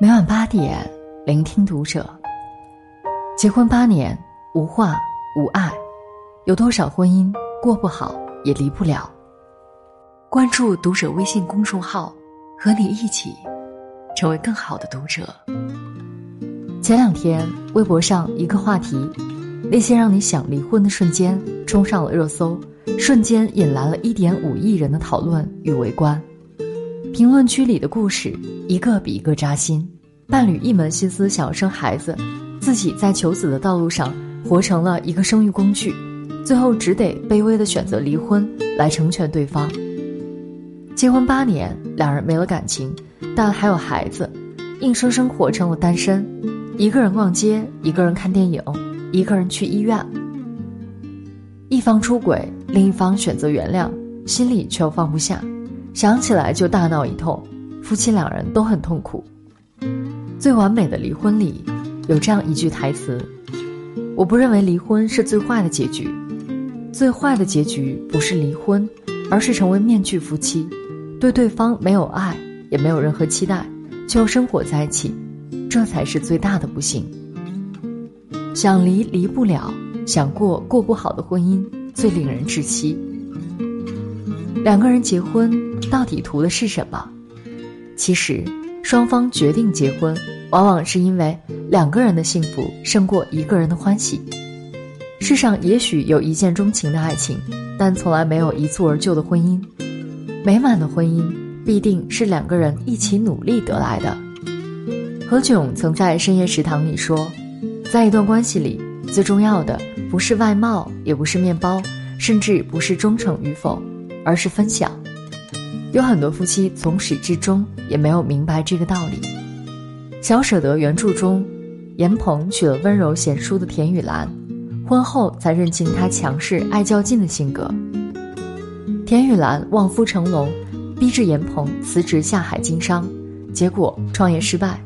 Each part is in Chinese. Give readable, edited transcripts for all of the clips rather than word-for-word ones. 每晚8点，聆听读者。结婚8年，无话无爱，有多少婚姻过不好也离不了。关注读者微信公众号，和你一起成为更好的读者。前2天，微博上一个话题，那些让你想离婚的瞬间冲上了热搜，瞬间引来了1.5亿人的讨论与围观。评论区里的故事一个比一个扎心，伴侣一门心思想要生孩子，自己在求子的道路上活成了一个生育工具，最后只得卑微地选择离婚来成全对方。结婚8年，两人没了感情，但还有孩子，硬生生活成了单身，一个人逛街，一个人看电影，一个人去医院。一方出轨，另一方选择原谅，心里却又放不下，想起来就大闹一通，夫妻两人都很痛苦。最完美的离婚里有这样一句台词，我不认为离婚是最坏的结局，最坏的结局不是离婚，而是成为面具夫妻，对对方没有爱，也没有任何期待，就生活在一起，这才是最大的不幸。想离离不了，想过过不好的婚姻最令人窒息。两个人结婚到底图的是什么？其实双方决定结婚，往往是因为两个人的幸福胜过一个人的欢喜。世上也许有一见钟情的爱情，但从来没有一蹴而就的婚姻。美满的婚姻必定是两个人一起努力得来的。何炅曾在深夜食堂里说，在一段关系里，最重要的不是外貌，也不是面包，甚至不是忠诚与否，而是分享。有很多夫妻从始至终也没有明白这个道理。小舍得原著中，严鹏娶了温柔贤淑的田雨岚，婚后才认清她强势爱较劲的性格。田雨岚望夫成龙，逼着严鹏辞职下海经商，结果创业失败，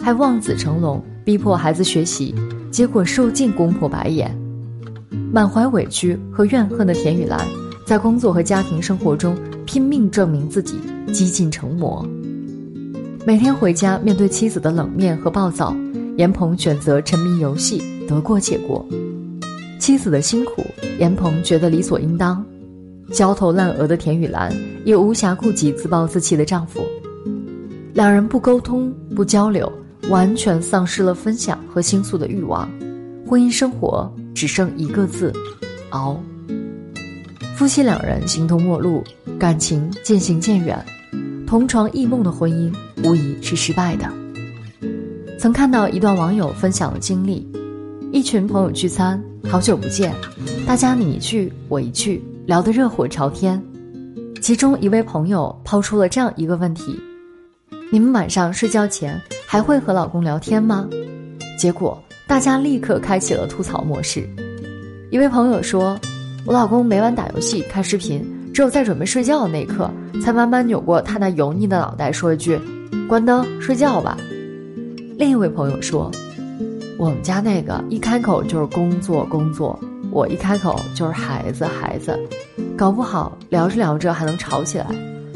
还望子成龙，逼迫孩子学习，结果受尽公婆白眼。满怀委屈和怨恨的田雨岚在工作和家庭生活中拼命证明自己，几近成魔。每天回家面对妻子的冷面和暴躁，严鹏选择沉迷游戏，得过且过。妻子的辛苦，严鹏觉得理所应当。焦头烂额的田雨岚也无暇顾及自暴自弃的丈夫。两人不沟通，不交流，完全丧失了分享和倾诉的欲望。婚姻生活只剩一个字：熬。夫妻两人形同陌路，感情渐行渐远，同床异梦的婚姻无疑是失败的。曾看到一段网友分享的经历，一群朋友聚餐，好久不见，大家你一句我一句，聊得热火朝天。其中一位朋友抛出了这样一个问题，你们晚上睡觉前还会和老公聊天吗？结果大家立刻开启了吐槽模式。一位朋友说，我老公每晚打游戏看视频，只有在准备睡觉的那一刻才慢慢扭过他那油腻的脑袋，说一句关灯睡觉吧。另一位朋友说，我们家那个一开口就是工作工作，我一开口就是孩子孩子，搞不好聊着聊着还能吵起来，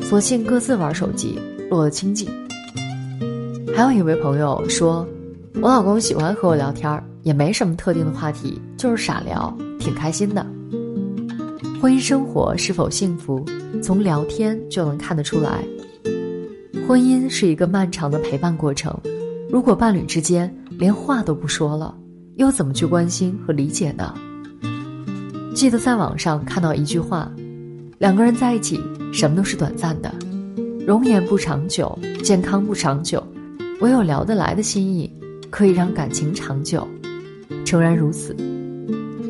索性各自玩手机，落得清静。还有一位朋友说，我老公喜欢和我聊天，也没什么特定的话题，就是傻聊，挺开心的。婚姻生活是否幸福，从聊天就能看得出来。婚姻是一个漫长的陪伴过程，如果伴侣之间连话都不说了，又怎么去关心和理解呢？记得在网上看到一句话，两个人在一起，什么都是短暂的，容颜不长久，健康不长久，唯有聊得来的心意可以让感情长久。诚然如此，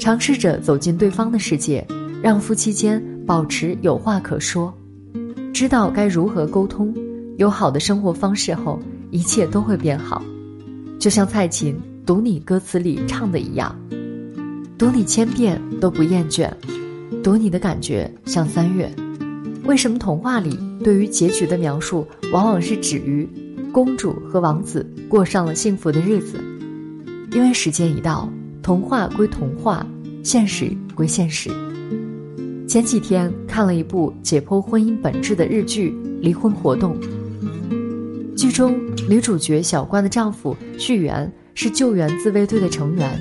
尝试着走进对方的世界，让夫妻间保持有话可说，知道该如何沟通，有好的生活方式后，一切都会变好。就像蔡琴《读你》歌词里唱的一样，读你千遍都不厌倦，读你的感觉像3月。为什么童话里对于结局的描述往往是止于公主和王子过上了幸福的日子？因为时间一到，童话归童话，现实归现实。前几天看了一部解剖婚姻本质的日剧《离婚活动》，剧中女主角小关的丈夫旭元是救援自卫队的成员，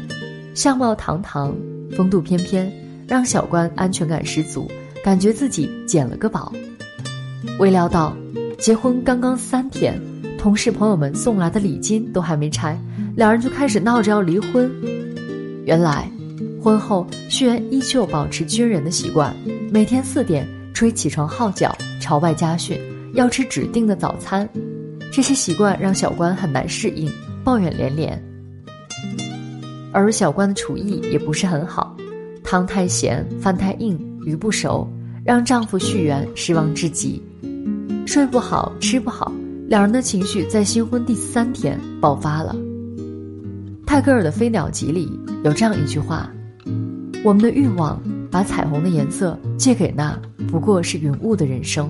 相貌堂堂，风度翩翩，让小关安全感十足，感觉自己捡了个宝。未料到结婚刚刚3天，同事朋友们送来的礼金都还没拆，两人就开始闹着要离婚。原来婚后旭元依旧保持军人的习惯，每天4点吹起床号角，朝外家训，要吃指定的早餐。这些习惯让小关很难适应，抱怨连连。而小关的厨艺也不是很好，汤太咸，饭太硬，鱼不熟，让丈夫旭元失望至极。睡不好，吃不好，两人的情绪在新婚第3天爆发了。泰戈尔的《飞鸟集》里有这样一句话：我们的欲望把彩虹的颜色借给那不过是云雾的人生。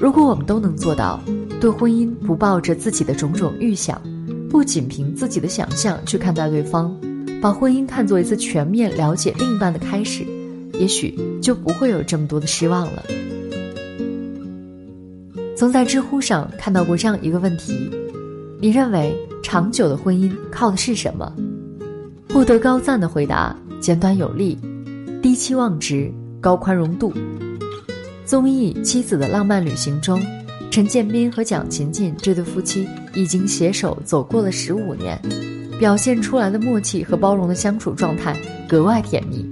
如果我们都能做到对婚姻不抱着自己的种种预想，不仅凭自己的想象去看待对方，把婚姻看作一次全面了解另一半的开始，也许就不会有这么多的失望了。曾在知乎上看到过这样一个问题：你认为长久的婚姻靠的是什么？获得高赞的回答：简短有力，低期望值，高宽容度。综艺《妻子的浪漫旅行》中，陈建斌和蒋勤勤这对夫妻已经携手走过了15年，表现出来的默契和包容的相处状态格外甜蜜。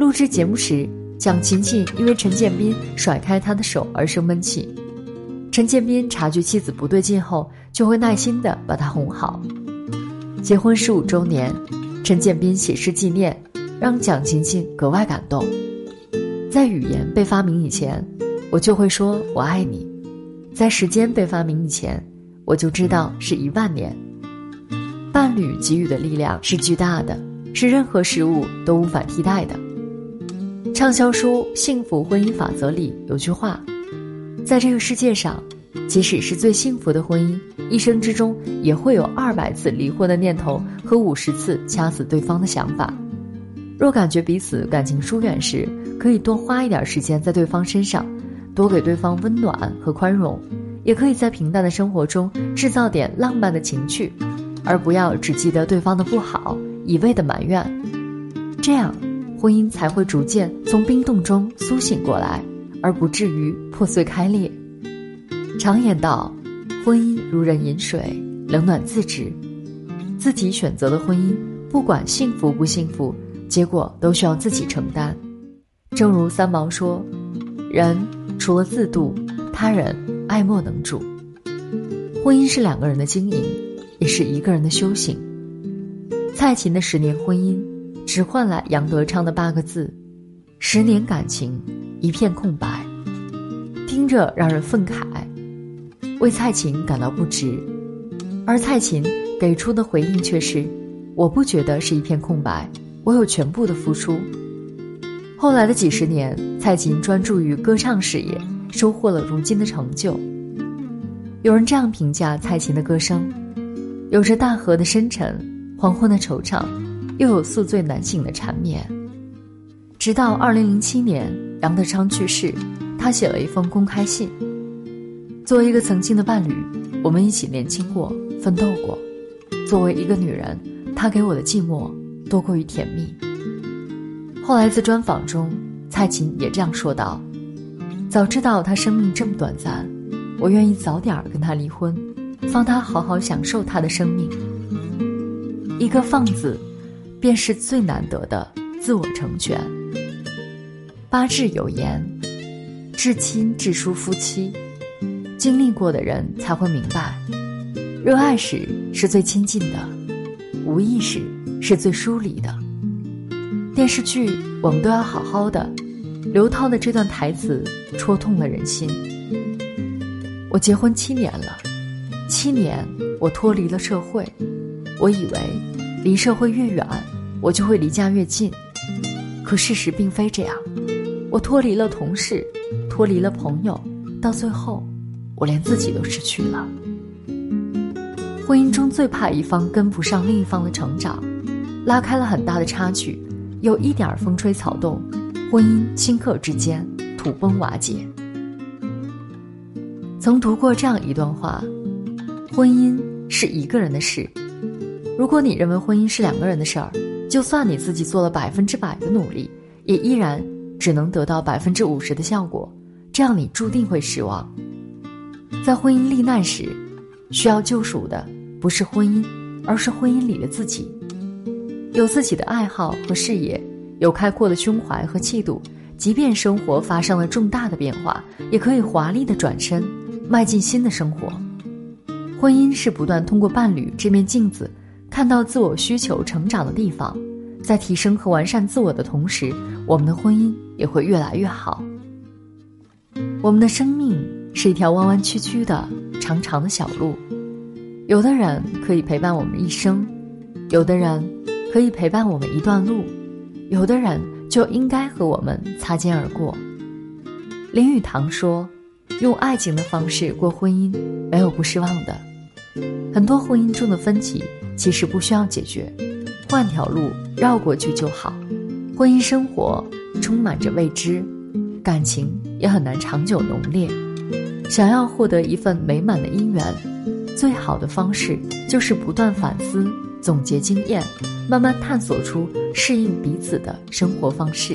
录制节目时，蒋勤勤因为陈建斌甩开她的手而生闷气，陈建斌察觉妻子不对劲后，就会耐心地把她哄好。结婚15周年，陈建斌写诗纪念，让蒋勤勤格外感动。在语言被发明以前，我就会说我爱你；在时间被发明以前，我就知道是10000年。伴侣给予的力量是巨大的，是任何事物都无法替代的。畅销书《幸福婚姻法则》里有句话：在这个世界上，即使是最幸福的婚姻，一生之中也会有200次离婚的念头和50次掐死对方的想法。若感觉彼此感情疏远时，可以多花一点时间在对方身上，多给对方温暖和宽容，也可以在平淡的生活中制造点浪漫的情趣，而不要只记得对方的不好，一味的埋怨。这样，婚姻才会逐渐从冰冻中苏醒过来，而不至于破碎开裂。常言道，婚姻如人饮水，冷暖自知。自己选择的婚姻，不管幸福不幸福，结果都需要自己承担。正如三毛说，人除了自度，他人爱莫能助。婚姻是两个人的经营，也是一个人的修行。蔡琴的10年婚姻，只换来杨德昌的8个字：10年感情，一片空白。听着让人愤慨，为蔡琴感到不值。而蔡琴给出的回应却是：我不觉得是一片空白，我有全部的付出。后来的几10年，蔡琴专注于歌唱事业，收获了如今的成就。有人这样评价蔡琴的歌声：有着大河的深沉，黄昏的惆怅，又有宿醉难醒的缠绵。直到2007年，杨德昌去世，他写了一封公开信：作为一个曾经的伴侣，我们一起年轻过，奋斗过。作为一个女人，她给我的寂寞多过于甜蜜。后来在专访中，蔡琴也这样说道：早知道她生命这么短暂，我愿意早点跟她离婚，放她好好享受她的生命。一个放字，便是最难得的自我成全。八智有言：至亲至疏夫妻，经历过的人才会明白，热爱时是最亲近的，无意时是最疏离的。电视剧《我们都要好好的》，刘涛的这段台词戳痛了人心。我结婚7年了，7年我脱离了社会，我以为离社会越远，我就会离家越近，可事实并非这样。我脱离了同事，脱离了朋友，到最后，我连自己都失去了。婚姻中最怕一方跟不上另一方的成长，拉开了很大的差距。有一点风吹草动，婚姻顷刻之间土崩瓦解。曾读过这样一段话：婚姻是一个人的事。如果你认为婚姻是两个人的事儿，就算你自己做了100%的努力，也依然只能得到50%的效果，这样你注定会失望。在婚姻历难时，需要救赎的不是婚姻，而是婚姻里的自己。有自己的爱好和视野，有开阔的胸怀和气度，即便生活发生了重大的变化，也可以华丽的转身，迈进新的生活。婚姻是不断通过伴侣这面镜子，看到自我需求成长的地方，在提升和完善自我的同时，我们的婚姻也会越来越好。我们的生命是一条弯弯曲曲的长长的小路，有的人可以陪伴我们一生，有的人可以陪伴我们一段路，有的人就应该和我们擦肩而过。林语堂说，用爱情的方式过婚姻，没有不失望的。很多婚姻中的分歧其实不需要解决，换条路绕过去就好。婚姻生活充满着未知，感情也很难长久浓烈。想要获得一份美满的姻缘，最好的方式就是不断反思，总结经验，慢慢探索出适应彼此的生活方式。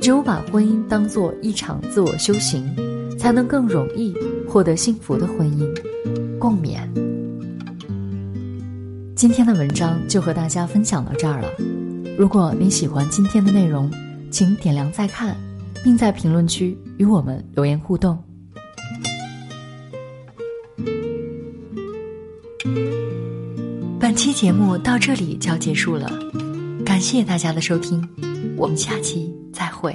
只有把婚姻当作一场自我修行，才能更容易获得幸福的婚姻。共勉。今天的文章就和大家分享到这儿了。如果你喜欢今天的内容，请点亮再看，并在评论区与我们留言互动。本期节目到这里就要结束了，感谢大家的收听，我们下期再会。